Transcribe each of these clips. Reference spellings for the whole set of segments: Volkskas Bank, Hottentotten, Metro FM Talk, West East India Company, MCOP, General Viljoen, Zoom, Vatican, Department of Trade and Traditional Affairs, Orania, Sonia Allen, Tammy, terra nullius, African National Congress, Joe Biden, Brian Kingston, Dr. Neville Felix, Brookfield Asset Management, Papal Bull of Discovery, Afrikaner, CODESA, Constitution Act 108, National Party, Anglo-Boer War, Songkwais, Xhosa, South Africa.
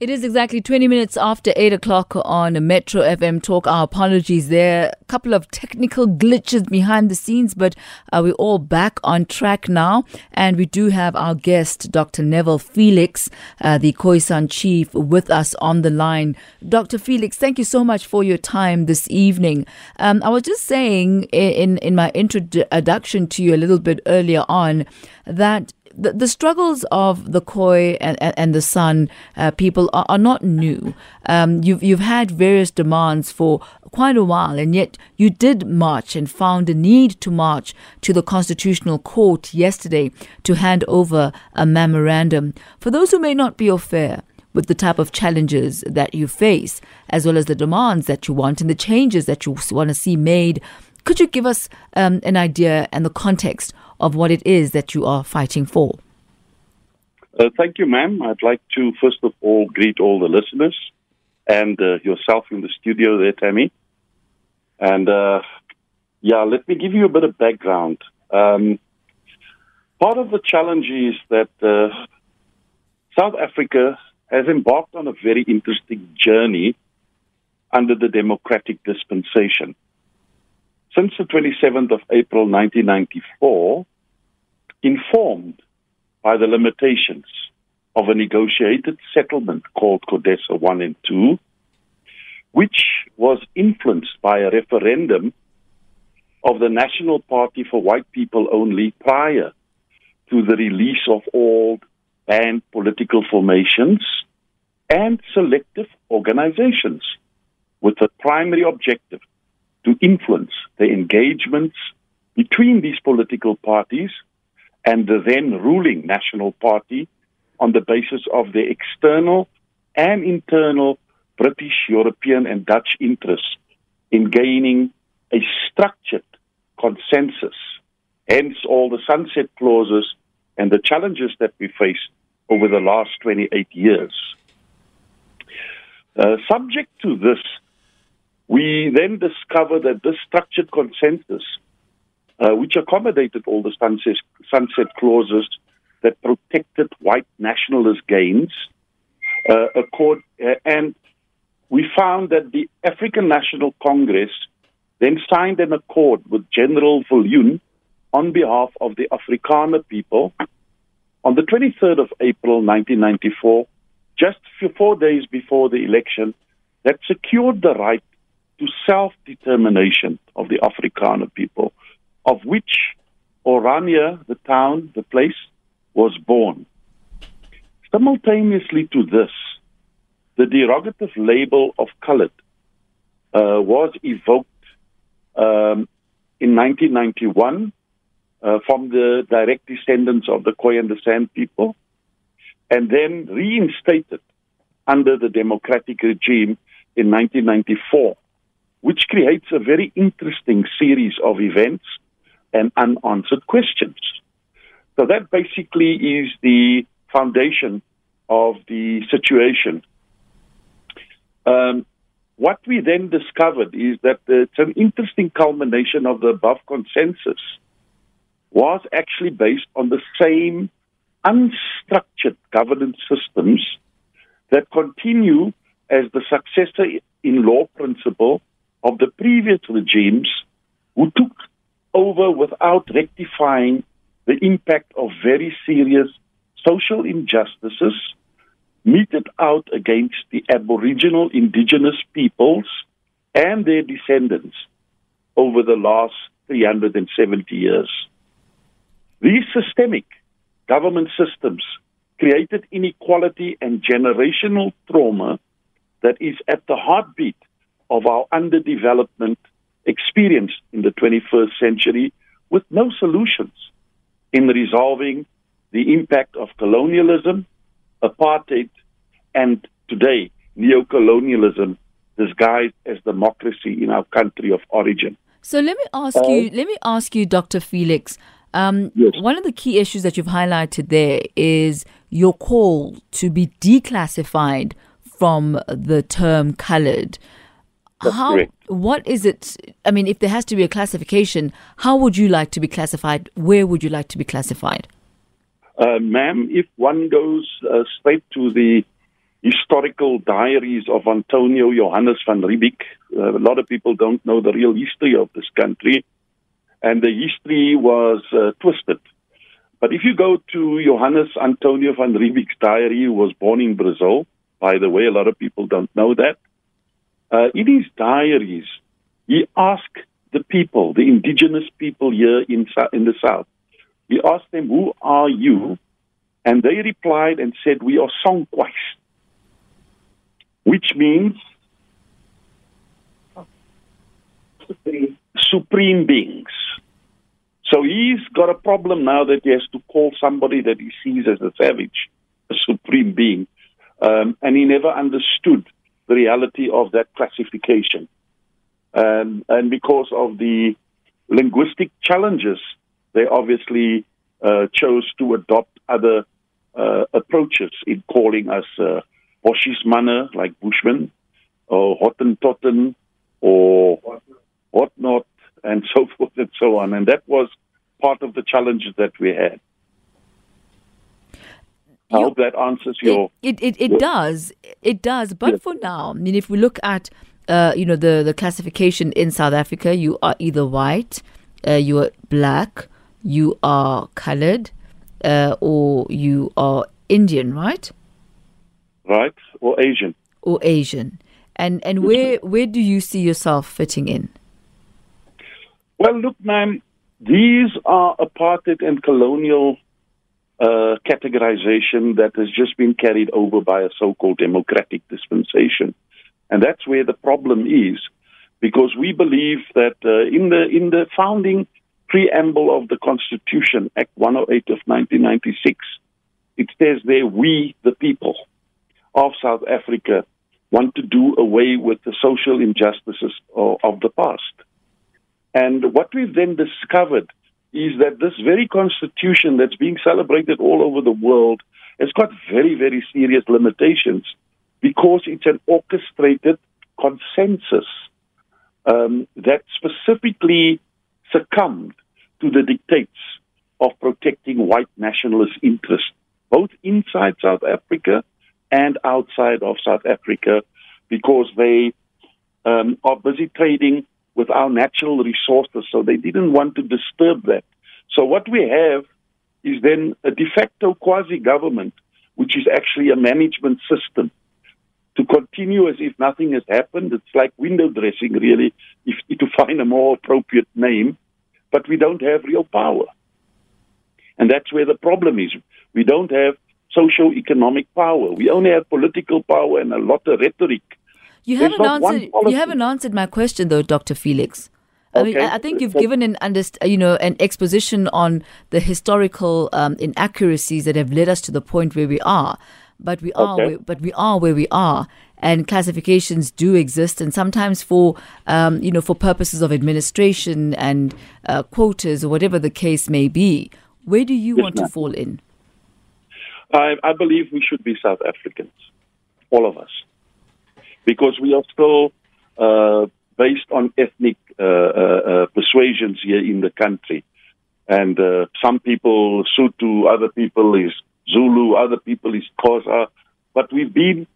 It is exactly 20 minutes after 8 o'clock on Metro FM Talk. Our apologies there. A couple of technical glitches behind the scenes, but we're all back on track now. And we do have our guest, Dr. Neville Felix, the Khoisan chief, with us on the line. Dr. Felix, thank you so much for your time this evening. I was just saying in my introduction to you a little bit earlier on that the struggles of the Khoi and the San people are not new. You've had various demands for quite a while, and yet you did march and found a need to march to the Constitutional Court yesterday to hand over a memorandum. For those who may not be au fait with the type of challenges that you face, as well as the demands that you want and the changes that you want to see made, could you give us an idea and the context of what it is that you are fighting for? Thank you, ma'am. I'd like to, first of all, greet all the listeners and yourself in the studio there, Tammy. And, let me give you a bit of background. Part of the challenge is that South Africa has embarked on a very interesting journey under the democratic dispensation. Since the 27th of April 1994, informed by the limitations of a negotiated settlement called CODESA 1 and 2, which was influenced by a referendum of the National Party for white people only prior to the release of all banned political formations and selective organizations with the primary objective to influence the engagements between these political parties and the then ruling National Party on the basis of their external and internal British, European and Dutch interests in gaining a structured consensus, hence all the sunset clauses and the challenges that we faced over the last 28 years. Subject to this, we then discovered that this structured consensus, which accommodated all the sunset clauses that protected white nationalist gains, and we found that the African National Congress then signed an accord with General Viljoen on behalf of the Afrikaner people on the 23rd of April 1994, just 4 days before the election, that secured the right to self-determination of the Afrikaner people, of which Orania, the town, the place, was born. Simultaneously to this, the derogative label of coloured was evoked in 1991 from the direct descendants of the Khoi and the San people, and then reinstated under the democratic regime in 1994. Which creates a very interesting series of events and unanswered questions. So that basically is the foundation of the situation. What we then discovered is that it's an interesting culmination of the above consensus was actually based on the same unstructured governance systems that continue as the successor in law principle of the previous regimes who took over without rectifying the impact of very serious social injustices meted out against the Aboriginal indigenous peoples and their descendants over the last 370 years. These systemic government systems created inequality and generational trauma that is at the heartbeat of our underdevelopment experience in the 21st century with no solutions in resolving the impact of colonialism, apartheid, and today, neocolonialism disguised as democracy in our country of origin. So let me ask you, Dr. Felix, yes. One of the key issues that you've highlighted there is your call to be declassified from the term coloured. What is it? I mean, if there has to be a classification, how would you like to be classified? Where would you like to be classified? Ma'am, if one goes straight to the historical diaries of Antonio Johannes van Riebeeck. A lot of people don't know the real history of this country, and the history was twisted. But if you go to Johannes Antonio van Riebeeck's diary, who was born in Brazil, by the way, a lot of people don't know that. In his diaries, he asked the people, the indigenous people here in the South, he asked them, who are you? And they replied and said, we are Songkwais, which means supreme beings. So he's got a problem now that he has to call somebody that he sees as a savage, a supreme being. And he never understood the reality of that classification. And because of the linguistic challenges, they obviously chose to adopt other approaches in calling us Bosjesmanne, like Bushmen, or Hottentotten, or whatnot, and so forth and so on. And that was part of the challenges that we had. I hope that answers your... It does. It does. But yes, for now, I mean, if we look at the classification in South Africa, you are either white, you are black, you are coloured, or you are Indian, right? Right, or Asian. Or Asian. And where do you see yourself fitting in? Well, look, ma'am, these are apartheid and colonial categorization that has just been carried over by a so-called democratic dispensation. And that's where the problem is, because we believe that in the founding preamble of the Constitution, Act 108 of 1996, it says there, we, the people of South Africa, want to do away with the social injustices of the past. And what we've then discovered is that this very Constitution that's being celebrated all over the world has got very, very serious limitations, because it's an orchestrated consensus that specifically succumbed to the dictates of protecting white nationalist interests, both inside South Africa and outside of South Africa, because they are busy trading with our natural resources, so they didn't want to disturb that. So what we have is then a de facto quasi-government, which is actually a management system, to continue as if nothing has happened. It's like window dressing, really, if to find a more appropriate name, but we don't have real power. And that's where the problem is. We don't have socio-economic power. We only have political power and a lot of rhetoric. You haven't answered my question, though, Dr. Felix. I mean, I think you've given an exposition on the historical inaccuracies that have led us to the point where we are. But we are, where we are, and classifications do exist, and sometimes for purposes of administration and quotas or whatever the case may be. Where do you want to fall in? I believe we should be South Africans, all of us, because we are still based on ethnic persuasions here in the country. And some people, Sotho, other people is Zulu, other people is Khoisan. But we've been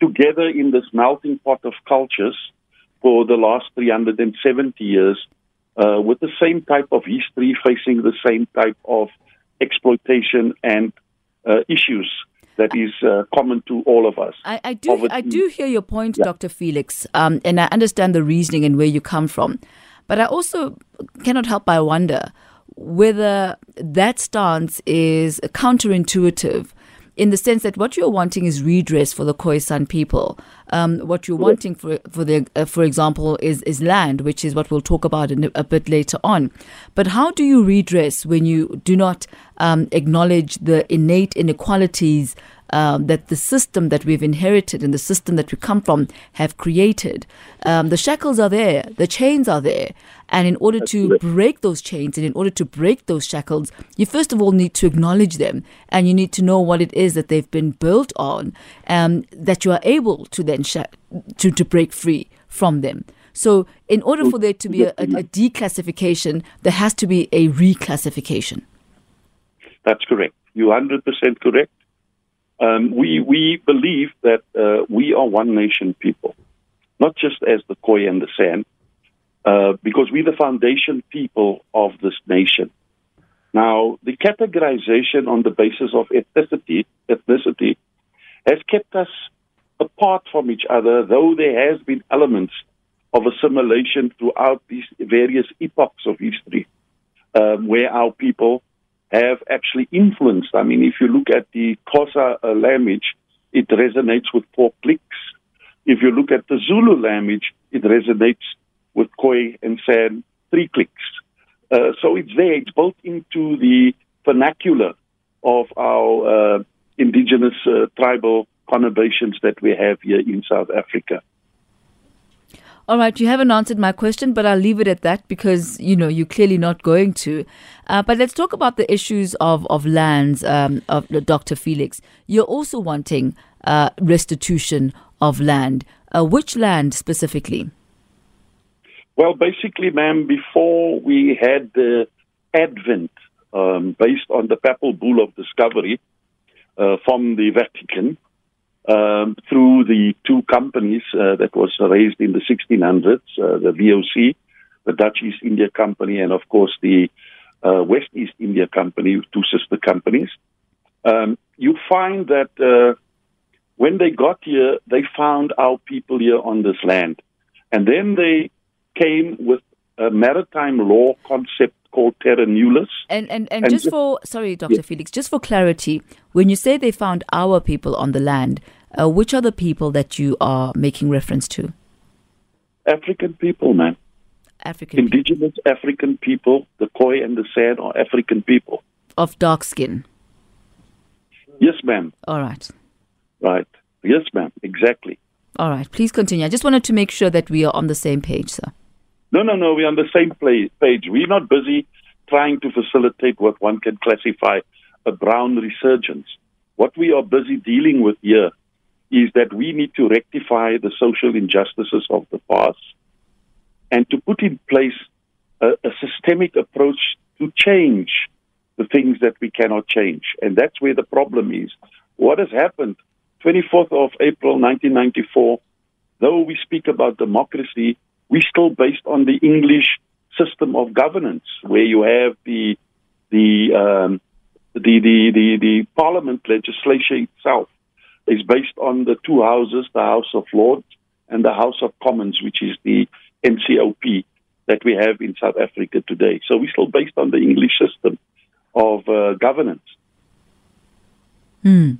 together in this melting pot of cultures for the last 370 years with the same type of history, facing the same type of exploitation and issues that is common to all of us. I do hear your point, Dr. Felix, and I understand the reasoning and where you come from. But I also cannot help but wonder whether that stance is counterintuitive, in the sense that what you're wanting is redress for the Khoisan people. What you're wanting, for example, is land, which is what we'll talk about a bit later on. But how do you redress when you do not acknowledge the innate inequalities that the system that we've inherited and the system that we come from have created? The shackles are there, the chains are there, and in order to break those chains and in order to break those shackles, you first of all need to acknowledge them, and you need to know what it is that they've been built on, that you are able to then to break free from them. So in order for there to be a declassification, there has to be a reclassification. That's correct. You're 100% correct. We believe that we are one nation people, not just as the Khoi and the San, because we're the foundation people of this nation. Now, the categorization on the basis of ethnicity has kept us apart from each other, though there has been elements of assimilation throughout these various epochs of history, where our people have actually influenced. I mean, if you look at the Xhosa language, it resonates with Paw Clicks. If you look at the Zulu language, it resonates with Khoi and San three clicks. So it's there. It's built into the vernacular of our indigenous tribal conurbations that we have here in South Africa. All right, you haven't answered my question, but I'll leave it at that because, you know, you're clearly not going to. But let's talk about the issues of lands, of Dr. Felix. You're also wanting restitution of land. Which land specifically? Well, basically, ma'am, before we had the advent based on the Papal Bull of Discovery from the Vatican, through the two companies that was raised in the 1600s, the VOC, the Dutch East India Company, and of course the West East India Company, two sister companies. You find that when they got here, they found our people here on this land. And then they came with a maritime law concept called terra nullius. And just for, sorry, Dr. Felix, just for clarity, when you say they found our people on the land, which are the people that you are making reference to? African people, man. Indigenous people. African people, the Khoi and the San are African people. Of dark skin? Yes, ma'am. All right. Right. Yes, ma'am. Exactly. All right. Please continue. I just wanted to make sure that we are on the same page, sir. No. We're on the same page. We're not busy trying to facilitate what one can classify a brown resurgence. What we are busy dealing with here is that we need to rectify the social injustices of the past and to put in place a systemic approach to change the things that we cannot change. And that's where the problem is. What has happened, 24th of April 1994, though we speak about democracy, we're still based on the English system of governance, where you have the Parliament legislation itself is based on the two houses, the House of Lords and the House of Commons, which is the MCOP that we have in South Africa today. So we're still based on the English system of governance. Hmm.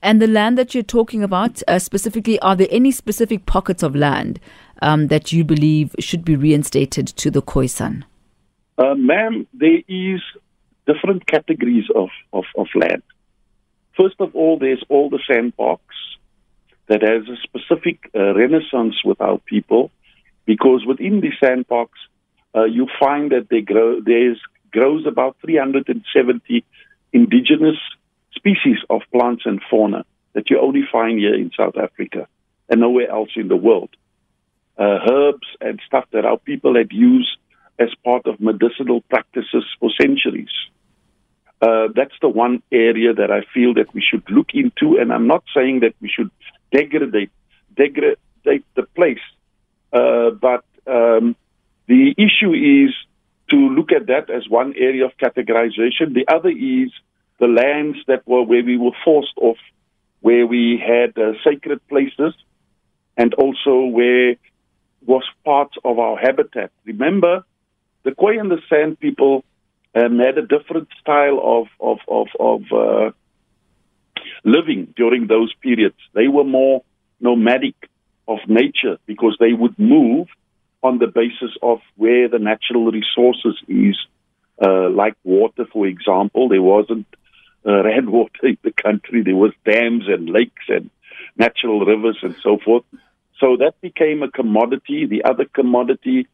And the land that you're talking about specifically, are there any specific pockets of land that you believe should be reinstated to the Khoisan? Ma'am, there is different categories of land. First of all, there's all the sandbox that has a specific renaissance with our people, because within the sandbox, you find that there grows about 370 indigenous species of plants and fauna that you only find here in South Africa and nowhere else in the world. Herbs and stuff that our people had used as part of medicinal practices for centuries. That's the one area that I feel that we should look into, and I'm not saying that we should degradate the place, but the issue is to look at that as one area of categorization. The other is the lands that were where we were forced off, where we had sacred places, and also where was part of our habitat. Remember, the Khoi and the San people had a different style of living during those periods. They were more nomadic of nature because they would move on the basis of where the natural resources is, like water, for example. There wasn't red water in the country. There was dams and lakes and natural rivers and so forth. So that became a commodity. The other commodity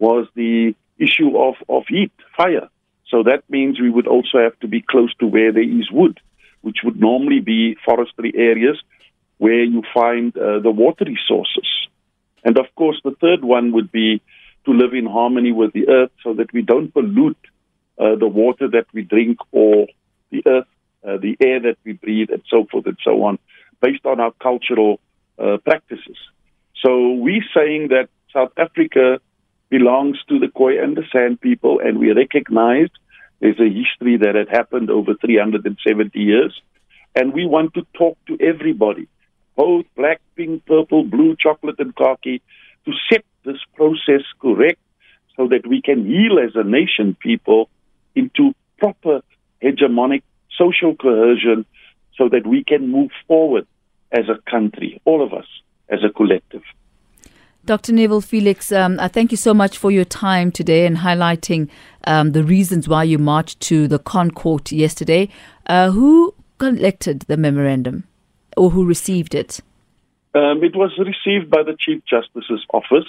was the issue of heat, fire. So that means we would also have to be close to where there is wood, which would normally be forestry areas where you find the water resources. And of course, the third one would be to live in harmony with the earth so that we don't pollute the water that we drink or the earth the air that we breathe, and so forth and so on, based on our cultural practices. So we're saying that South Africa belongs to the Khoi and the San people, and we recognize there's a history that had happened over 370 years, and we want to talk to everybody, both black, pink, purple, blue, chocolate, and khaki, to set this process correct so that we can heal as a nation people into proper hegemonic social cohesion so that we can move forward as a country, all of us, as a collective. Dr. Neville Felix, I thank you so much for your time today and highlighting the reasons why you marched to the Concord yesterday. Who collected the memorandum or who received it? It was received by the Chief Justice's office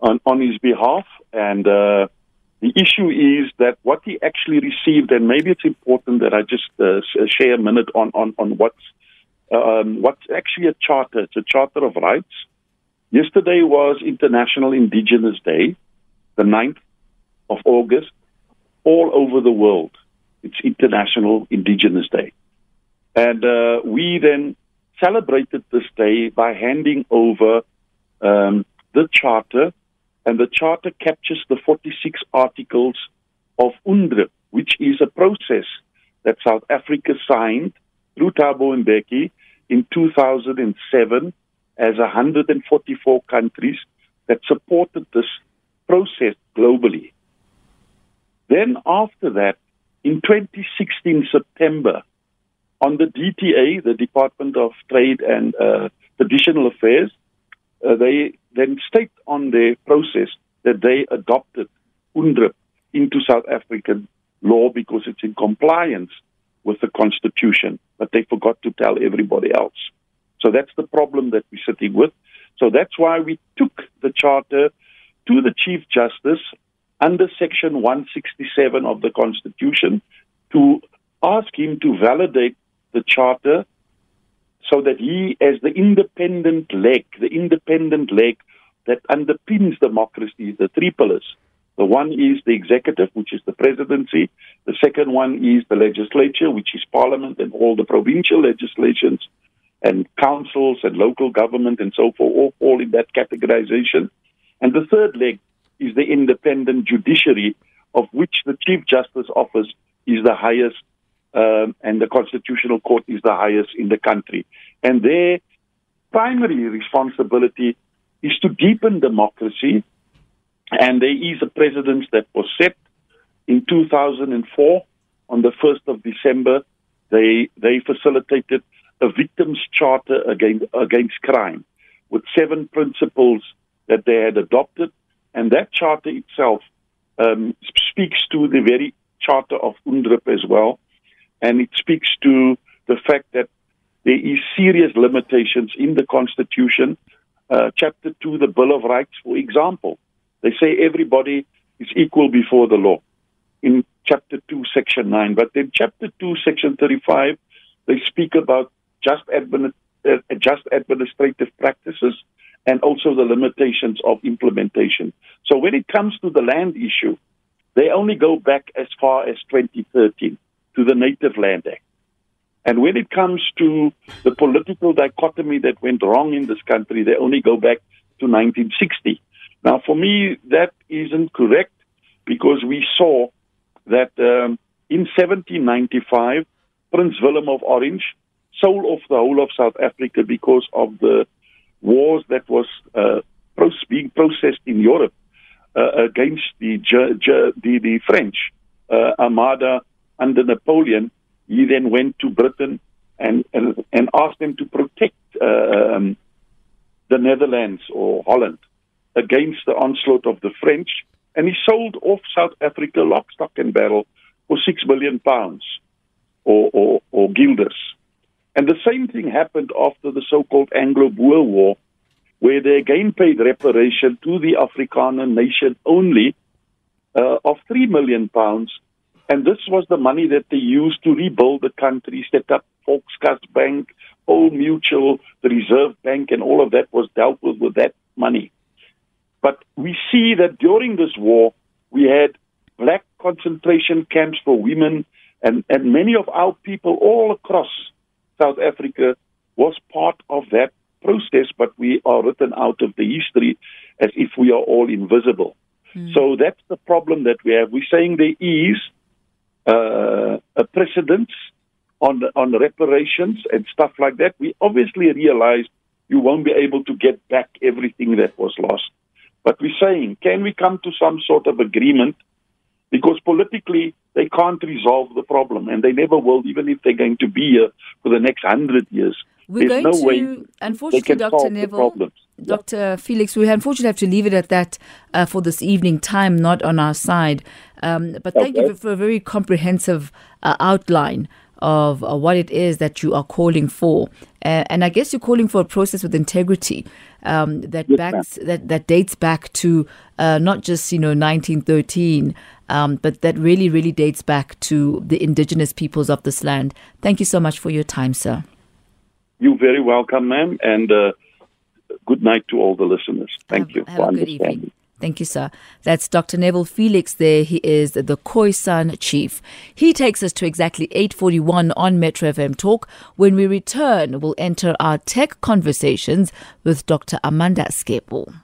on his behalf. And the issue is that what he actually received, and maybe it's important that I just share a minute on what's actually a charter. It's a charter of rights. Yesterday was International Indigenous Day, the 9th of August, all over the world. It's International Indigenous Day. And we then celebrated this day by handing over the charter, and the charter captures the 46 articles of UNDRIP, which is a process that South Africa signed through Thabo Mbeki in 2007 as 144 countries that supported this process globally. Then after that, in 2016 September, on the DTA, the Department of Trade and Traditional Affairs, they then state on their process that they adopted UNDRIP into South African law because it's in compliance with the Constitution, but they forgot to tell everybody else. So that's the problem that we're sitting with. So that's why we took the charter to the Chief Justice under Section 167 of the Constitution to ask him to validate the charter so that he, as the independent leg that underpins democracy, the three pillars. The one is the executive, which is the presidency. The second one is the legislature, which is parliament and all the provincial legislations and councils and local government and so forth, all in that categorization. And the third leg is the independent judiciary, of which the Chief Justice Office is the highest and the Constitutional Court is the highest in the country. And their primary responsibility is to deepen democracy. And there is a precedent that was set in 2004 on the 1st of December. They facilitated a victim's charter against crime with 7 principles that they had adopted. And that charter itself speaks to the very charter of UNDRIP as well. And it speaks to the fact that there is serious limitations in the Constitution. Chapter 2, the Bill of Rights, for example, they say everybody is equal before the law in Chapter 2, Section 9. But in Chapter 2, Section 35, they speak about just administrative practices and also the limitations of implementation. So when it comes to the land issue, they only go back as far as 2013 to the Native Land Act. And when it comes to the political dichotomy that went wrong in this country, they only go back to 1960. Now, for me, that isn't correct because we saw that in 1795, Prince Willem of Orange sold off the whole of South Africa because of the wars that was being processed in Europe against the French Armada under Napoleon. He then went to Britain and asked them to protect the Netherlands or Holland against the onslaught of the French. And he sold off South Africa lock, stock and barrel for £6 million or guilders. And the same thing happened after the so-called Anglo-Boer War, where they again paid reparation to the Afrikaner nation only of £3 million. And this was the money that they used to rebuild the country, set up Volkskas Bank, Old Mutual, the Reserve Bank, and all of that was dealt with that money. But we see that during this war, we had black concentration camps for women And many of our people all across South Africa was part of that process, but we are written out of the history as if we are all invisible. Mm. So that's the problem that we have. We're saying there is a precedence on reparations and stuff like that. We obviously realize you won't be able to get back everything that was lost. But we're saying, can we come to some sort of agreement? Because politically, they can't resolve the problem, and they never will, even if they're going to be here for the next 100 years. There's no way. Unfortunately, Dr. Neville, Dr. Felix, we unfortunately have to leave it at that for this evening. Time not on our side. But thank you for a very comprehensive outline of what it is that you are calling for. And I guess you're calling for a process with integrity that dates back to not just 1913, but that really, really dates back to the indigenous peoples of this land. Thank you so much for your time, sir. You're very welcome, ma'am, and good night to all the listeners. Thank you for understanding. Thank you, sir. That's Dr. Neville Felix there. He is the Khoisan chief. He takes us to exactly 8:41 on Metro FM Talk. When we return, we'll enter our tech conversations with Dr. Amanda Scapel.